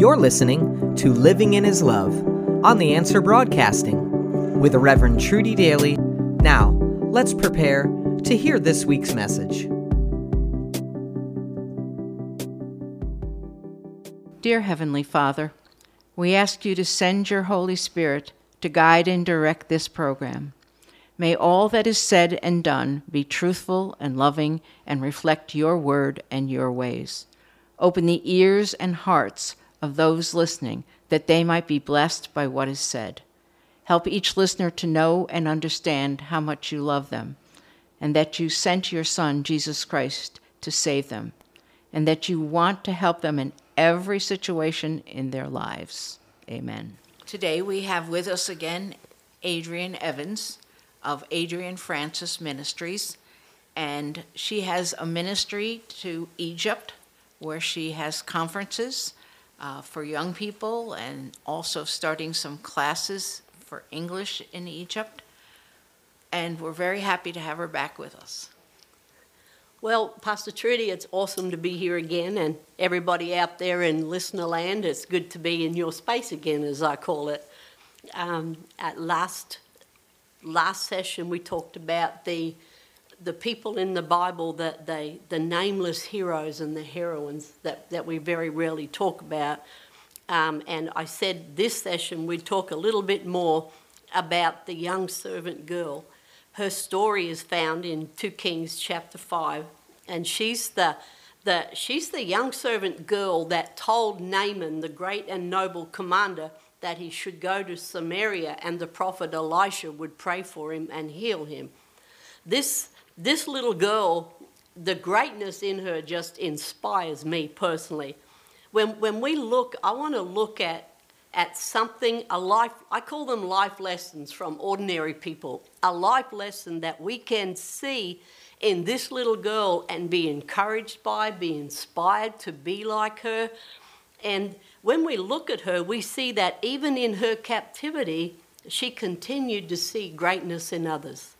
You're listening to Living in His Love on The Answer Broadcasting with Reverend Trudy Daly. Now, let's prepare to hear this week's message. Dear Heavenly Father, we ask you to send your Holy Spirit to guide and direct this program. May all that is said and done be truthful and loving and reflect your word and your ways. Open the ears and hearts of those listening that they might be blessed by what is said. Help each listener to know and understand how much you love them, and that you sent your Son, Jesus Christ, to save them, and that you want to help them in every situation in their lives. Amen. Today we have with us again Adrienne Evans of Adrienne Francis Ministries, and she has a ministry to Egypt where she has conferences for young people and also starting some classes for English in Egypt. And we're very happy to have her back with us. Well, Pastor Trudy, it's awesome to be here again, and everybody out there in listener land, it's good to be in your space again, as I call it. At last session, we talked about the people in the Bible, that the nameless heroes and the heroines that we very rarely talk about. And I said this session we'd talk a little bit more about the young servant girl. Her story is found in 2 Kings chapter 5, and she's the young servant girl that told Naaman, the great and noble commander, that he should go to Samaria and the prophet Elisha would pray for him and heal him. This little girl, the greatness in her just inspires me personally. When we look, I want to look at something, a life, I call them life lessons from ordinary people, a life lesson that we can see in this little girl and be encouraged by, be inspired to be like her. And when we look at her, we see that even in her captivity, she continued to see greatness in others.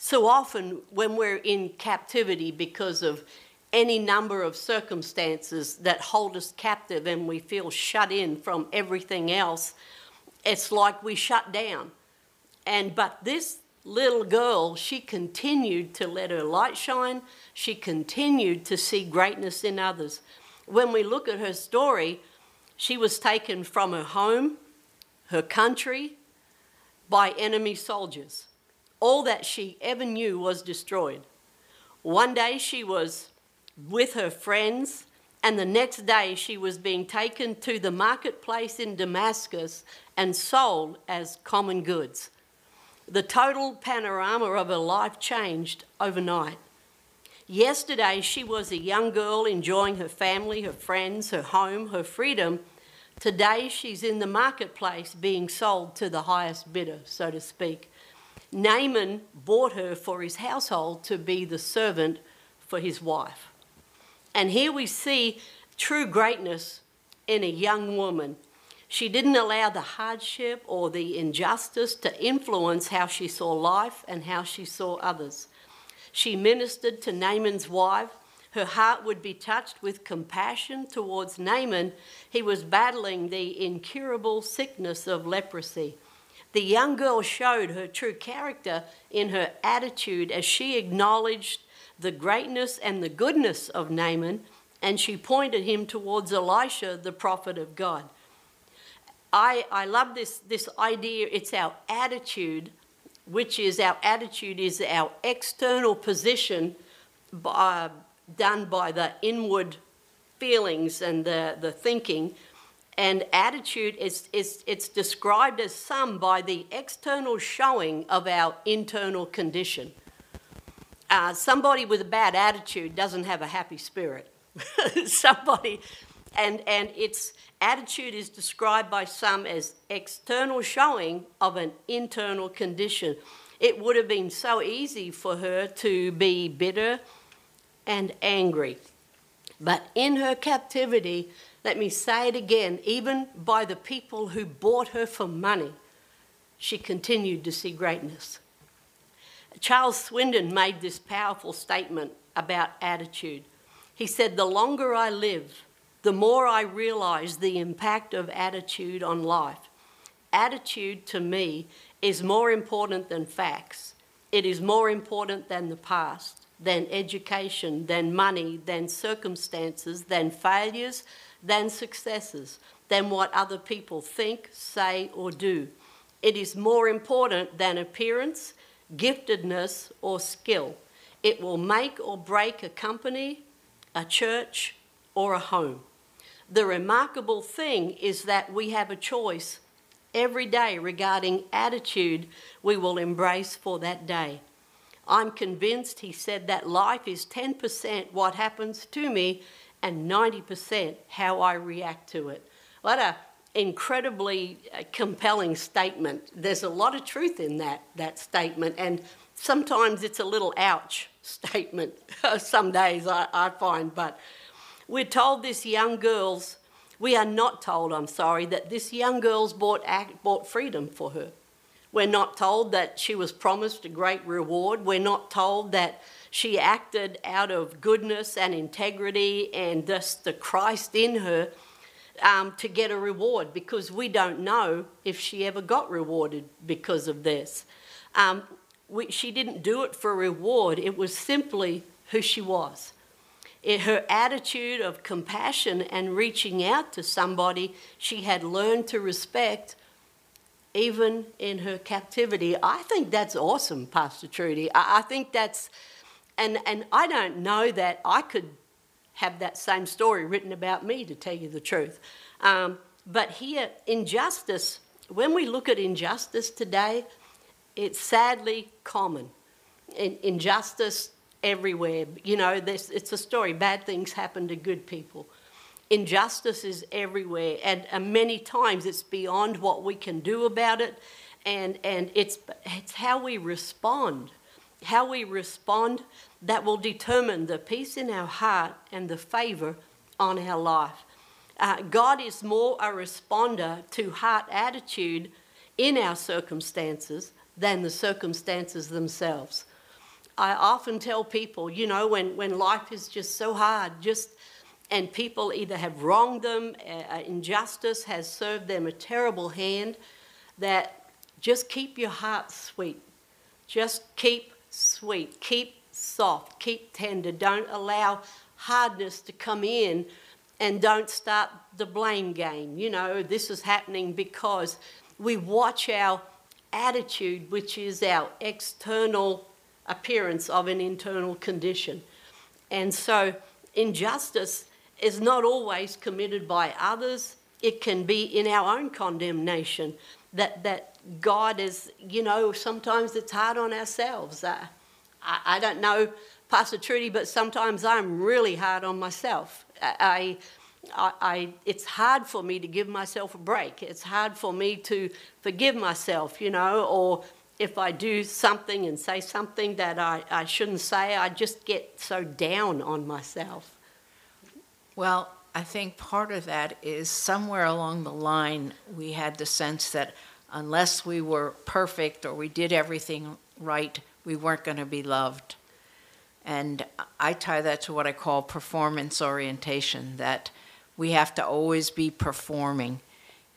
So often when we're in captivity because of any number of circumstances that hold us captive and we feel shut in from everything else, it's like we shut down. But this little girl, she continued to let her light shine. She continued to see greatness in others. When we look at her story, she was taken from her home, her country, by enemy soldiers. All that she ever knew was destroyed. One day she was with her friends, and the next day she was being taken to the marketplace in Damascus and sold as common goods. The total panorama of her life changed overnight. Yesterday she was a young girl enjoying her family, her friends, her home, her freedom. Today she's in the marketplace being sold to the highest bidder, so to speak. Naaman bought her for his household to be the servant for his wife. And here we see true greatness in a young woman. She didn't allow the hardship or the injustice to influence how she saw life and how she saw others. She ministered to Naaman's wife. Her heart would be touched with compassion towards Naaman. He was battling the incurable sickness of leprosy. The young girl showed her true character in her attitude as she acknowledged the greatness and the goodness of Naaman, and she pointed him towards Elisha, the prophet of God. I love this idea. It's our attitude, which is our attitude is our external position done by the inward feelings and the thinking. And attitude it's described as some by the external showing of our internal condition. Somebody with a bad attitude doesn't have a happy spirit. And its attitude is described by some as external showing of an internal condition. It would have been so easy for her to be bitter and angry. But in her captivity, let me say it again, even by the people who bought her for money, she continued to see greatness. Charles Swindoll made this powerful statement about attitude. He said, "The longer I live, the more I realized the impact of attitude on life. Attitude, to me, is more important than facts. It is more important than the past, than education, than money, than circumstances, than failures, than successes, than what other people think, say, or do. It is more important than appearance, giftedness, or skill. It will make or break a company, a church, or a home. The remarkable thing is that we have a choice every day regarding attitude we will embrace for that day. I'm convinced, he said, that life is 10% what happens to me and 90% how I react to it. What an incredibly compelling statement. There's a lot of truth in that statement, and sometimes it's a little ouch statement, some days I find, but we're told that this young girl's bought freedom for her. We're not told that she was promised a great reward. We're not told that she acted out of goodness and integrity and just the Christ in her to get a reward, because we don't know if she ever got rewarded because of this. She didn't do it for a reward. It was simply who she was. Her attitude of compassion and reaching out to somebody she had learned to respect even in her captivity. I think that's awesome, Pastor Trudy. I think that's, and I don't know that I could have that same story written about me, to tell you the truth. But here, injustice, when we look at injustice today, it's sadly common. Injustice everywhere. You know, it's a story. Bad things happen to good people. Injustice is everywhere, and many times it's beyond what we can do about it, and it's how we respond. How we respond that will determine the peace in our heart and the favour on our life. God is more a responder to heart attitude in our circumstances than the circumstances themselves. I often tell people, you know, when life is just so hard, and people either have wronged them, injustice has served them a terrible hand, that just keep your heart sweet. Just keep sweet, keep soft, keep tender. Don't allow hardness to come in, and don't start the blame game. You know, this is happening because we watch our attitude, which is our external appearance of an internal condition. And so injustice is not always committed by others. It can be in our own condemnation that God is, you know, sometimes it's hard on ourselves. I don't know, Pastor Trudy, but sometimes I'm really hard on myself. It's hard for me to give myself a break. It's hard for me to forgive myself, you know, or if I do something and say something that I shouldn't say, I just get so down on myself. Well, I think part of that is somewhere along the line we had the sense that unless we were perfect or we did everything right, we weren't going to be loved. And I tie that to what I call performance orientation, that we have to always be performing.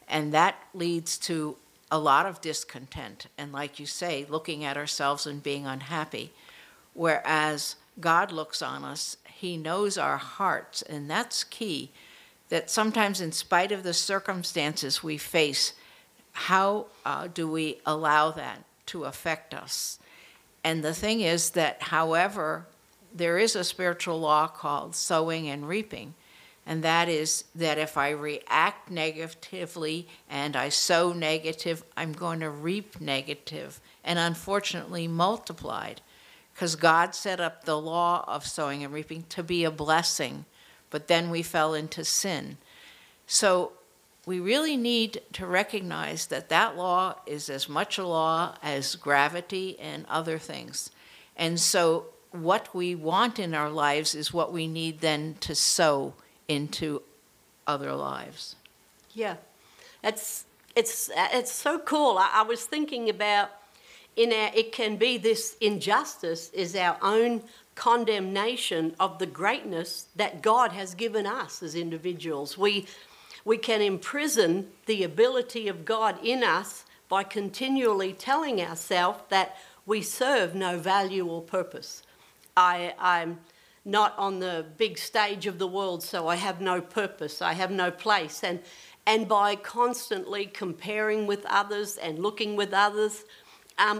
And that leads to a lot of discontent, and like you say, looking at ourselves and being unhappy, whereas God looks on us, he knows our hearts, and that's key, that sometimes in spite of the circumstances we face, how do we allow that to affect us? And the thing is that, however, there is a spiritual law called sowing and reaping, and that is that if I react negatively and I sow negative, I'm going to reap negative, and unfortunately multiplied, because God set up the law of sowing and reaping to be a blessing, but then we fell into sin. So we really need to recognize that that law is as much a law as gravity and other things. And so what we want in our lives is what we need then to sow into other lives. Yeah, it's so cool. I was thinking about it can be this injustice is our own condemnation of the greatness that God has given us as individuals. We can imprison the ability of God in us by continually telling ourselves that we serve no value or purpose. I'm not on the big stage of the world, so I have no purpose, I have no place. And by constantly comparing with others and looking with others,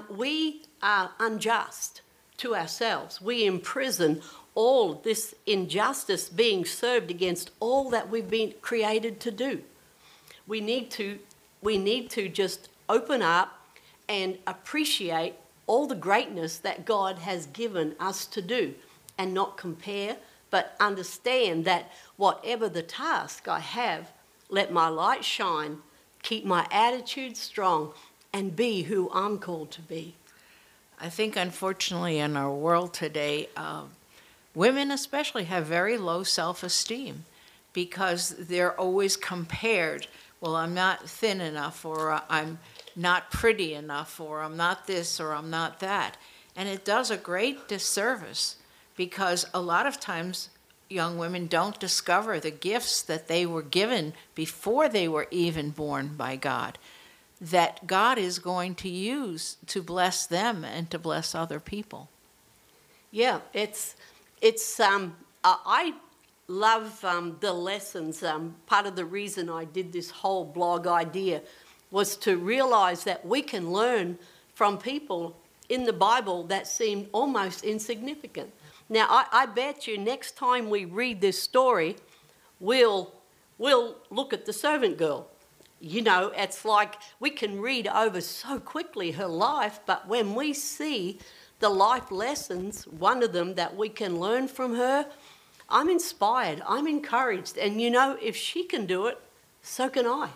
we are unjust to ourselves. We imprison all this injustice being served against all that we've been created to do. We need to just open up and appreciate all the greatness that God has given us to do, and not compare, but understand that whatever the task I have, let my light shine, keep my attitude strong, and be who I'm called to be. I think, unfortunately, in our world today, women especially have very low self-esteem because they're always compared. Well, I'm not thin enough, or I'm not pretty enough, or I'm not this, or I'm not that. And it does a great disservice, because a lot of times young women don't discover the gifts that they were given before they were even born by God, that God is going to use to bless them and to bless other people. Yeah, I love the lessons. Part of the reason I did this whole blog idea was to realize that we can learn from people in the Bible that seem almost insignificant. Now, I bet you next time we read this story, we'll look at the servant girl. You know, it's like we can read over so quickly her life, but when we see the life lessons, one of them that we can learn from her, I'm inspired, I'm encouraged. And you know, if she can do it, so can I.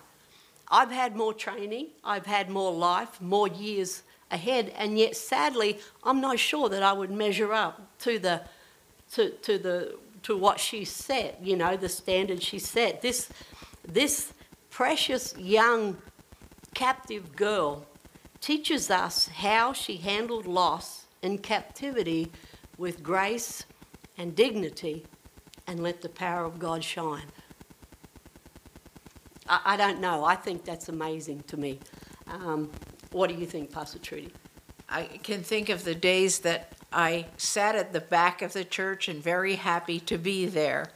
I've had more training, I've had more life, more years ahead, and yet sadly I'm not sure that I would measure up to what she set, you know, the standard she set. This precious young captive girl teaches us how she handled loss and captivity with grace and dignity, and let the power of God shine. I don't know, I think that's amazing to me. What do you think, Pastor Trudy? I can think of the days that I sat at the back of the church and very happy to be there.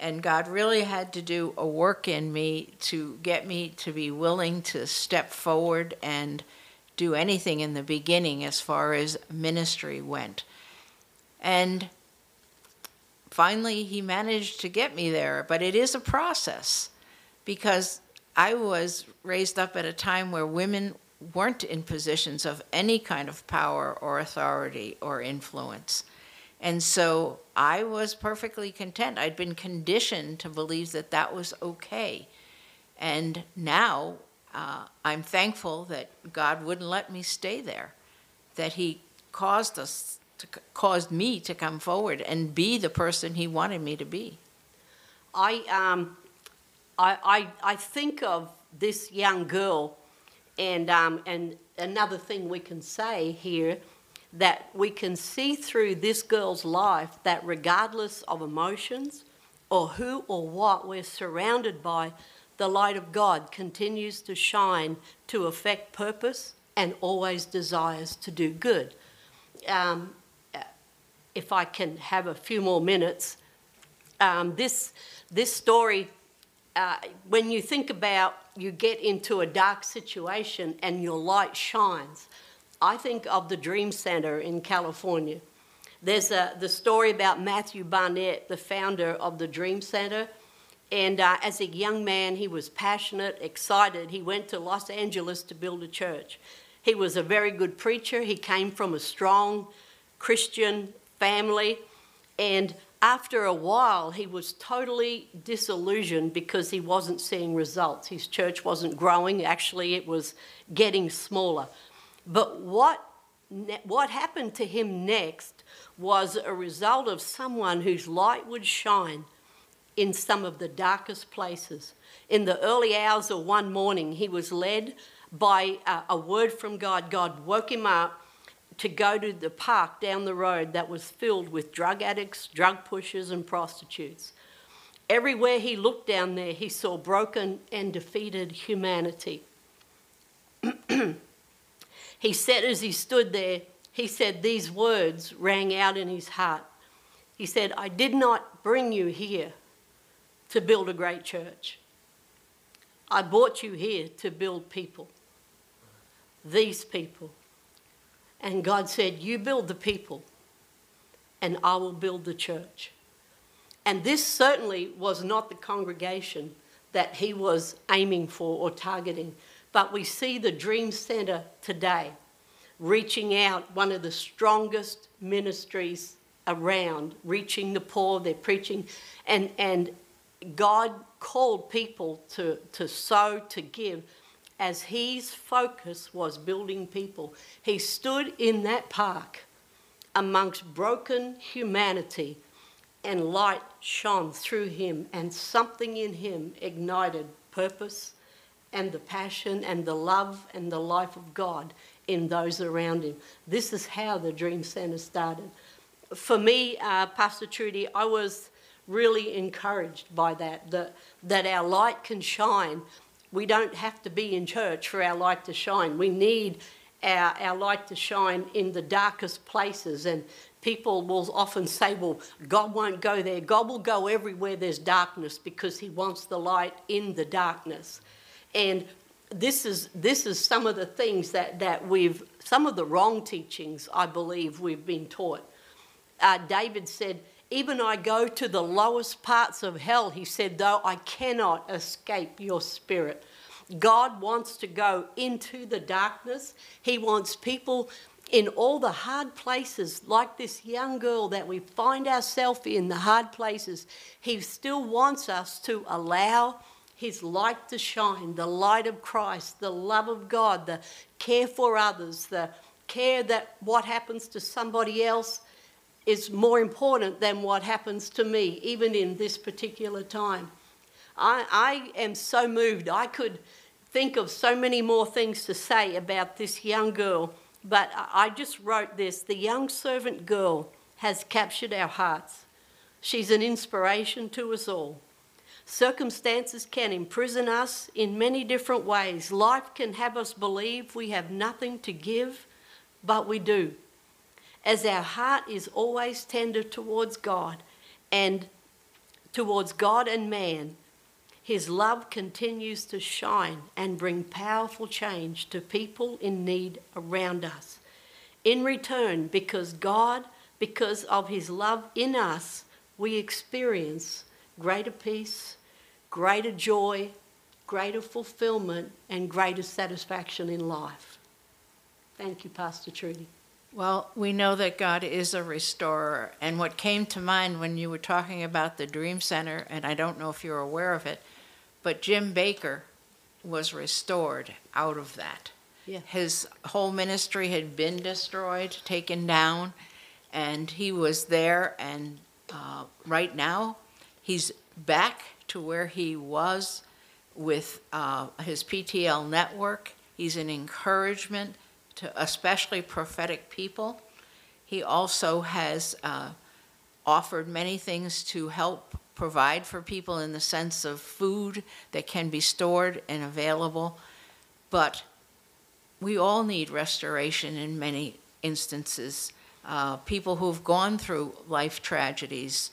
And God really had to do a work in me to get me to be willing to step forward and do anything in the beginning as far as ministry went. And finally, He managed to get me there. But it is a process, because I was raised up at a time where women weren't in positions of any kind of power or authority or influence. And so I was perfectly content. I'd been conditioned to believe that that was okay. And now I'm thankful that God wouldn't let me stay there, that He caused me to come forward and be the person He wanted me to be. I think of this young girl. And another thing we can say here, that we can see through this girl's life that regardless of emotions or who or what we're surrounded by, the light of God continues to shine to affect purpose and always desires to do good. If I can have a few more minutes, this story, when you think about, you get into a dark situation and your light shines. I think of the Dream Center in California. There's the story about Matthew Barnett, the founder of the Dream Center. And as a young man, he was passionate, excited. He went to Los Angeles to build a church. He was a very good preacher. He came from a strong Christian family. And after a while, he was totally disillusioned because he wasn't seeing results. His church wasn't growing. Actually, it was getting smaller. But what happened to him next was a result of someone whose light would shine in some of the darkest places. In the early hours of one morning, he was led by a word from God. God woke him up to go to the park down the road that was filled with drug addicts, drug pushers, and prostitutes. Everywhere he looked down there, he saw broken and defeated humanity. He said, as he stood there, he said, these words rang out in his heart. He said, I did not bring you here to build a great church. I brought you here to build people, these people. And God said, you build the people, and I will build the church. And this certainly was not the congregation that he was aiming for or targeting. But we see the Dream Center today reaching out, one of the strongest ministries around, reaching the poor, they're preaching. And God called people to sow, to give, as his focus was building people. He stood in that park amongst broken humanity, and light shone through him, and something in him ignited purpose and the passion and the love and the life of God in those around him. This is how the Dream Center started. For me, Pastor Trudy, I was really encouraged by that our light can shine. We don't have to be in church for our light to shine. We need our light to shine in the darkest places. And people will often say, well, God won't go there. God will go everywhere there's darkness because he wants the light in the darkness. And this is some of the things that we've, some of the wrong teachings, I believe, we've been taught. David said, even I go to the lowest parts of hell, he said, though I cannot escape your spirit. God wants to go into the darkness. He wants people in all the hard places, like this young girl that we find ourselves in, the hard places. He still wants us to allow his light to shine, the light of Christ, the love of God, the care for others, the care that what happens to somebody else is more important than what happens to me, even in this particular time. I am so moved. I could think of so many more things to say about this young girl, but I just wrote this. The young servant girl has captured our hearts. She's an inspiration to us all. Circumstances can imprison us in many different ways. Life can have us believe we have nothing to give, but we do. As our heart is always tender towards God and man, his love continues to shine and bring powerful change to people in need around us. In return, because of his love in us, we experience greater peace, greater joy, greater fulfillment, and greater satisfaction in life. Thank you, Pastor Trudy. Well, we know that God is a restorer. And what came to mind when you were talking about the Dream Center, and I don't know if you're aware of it, but Jim Baker was restored out of that. Yeah. His whole ministry had been destroyed, taken down, and he was there. And right now, he's back to where he was with his PTL network. He's an encouragement to especially prophetic people. He also has offered many things to help provide for people in the sense of food that can be stored and available. But we all need restoration in many instances. People who've gone through life tragedies,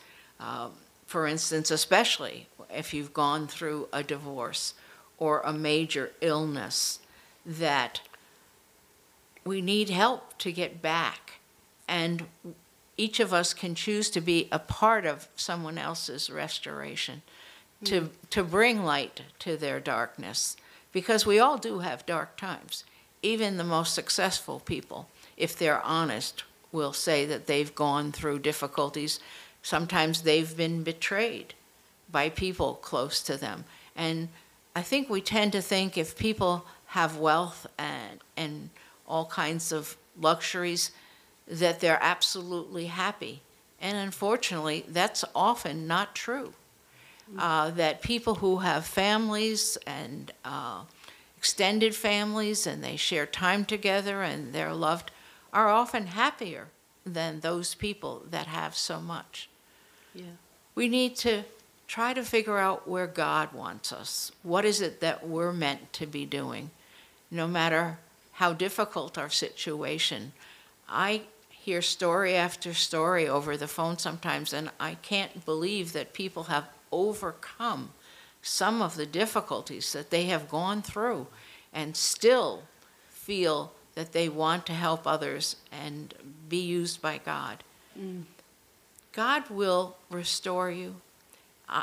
for instance, especially if you've gone through a divorce or a major illness, that we need help to get back. And each of us can choose to be a part of someone else's restoration, to bring light to their darkness. Because we all do have dark times. Even the most successful people, if they're honest, will say that they've gone through difficulties. Sometimes they've been betrayed by people close to them. And I think we tend to think if people have wealth and all kinds of luxuries, that they're absolutely happy. And unfortunately, that's often not true. That people who have families and extended families and they share time together and they're loved, are often happier than those people that have so much. Yeah. We need to try to figure out where God wants us. What is it that we're meant to be doing? No matter how difficult our situation, I hear story after story over the phone sometimes, and I can't believe that people have overcome some of the difficulties that they have gone through and still feel that they want to help others and be used by God. Mm. God will restore you.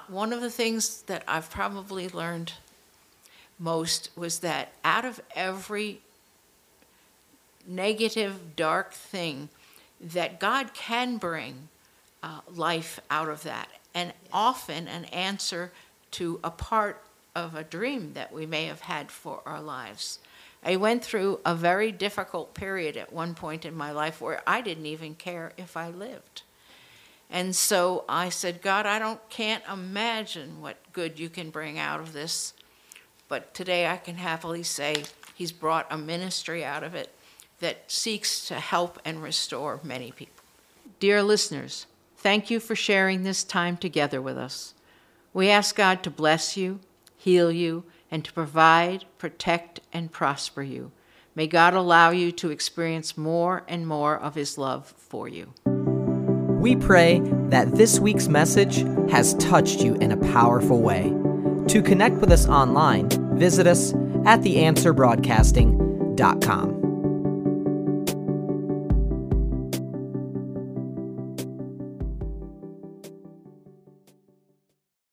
One of the things that I've probably learned most was that out of every negative, dark thing, that God can bring life out of that, and often an answer to a part of a dream that we may have had for our lives. I went through a very difficult period at one point in my life where I didn't even care if I lived. And so I said, God, I can't imagine what good you can bring out of this. But today I can happily say he's brought a ministry out of it that seeks to help and restore many people. Dear listeners, thank you for sharing this time together with us. We ask God to bless you, heal you, and to provide, protect, and prosper you. May God allow you to experience more and more of his love for you. We pray that this week's message has touched you in a powerful way. To connect with us online, visit us at theanswerbroadcasting.com.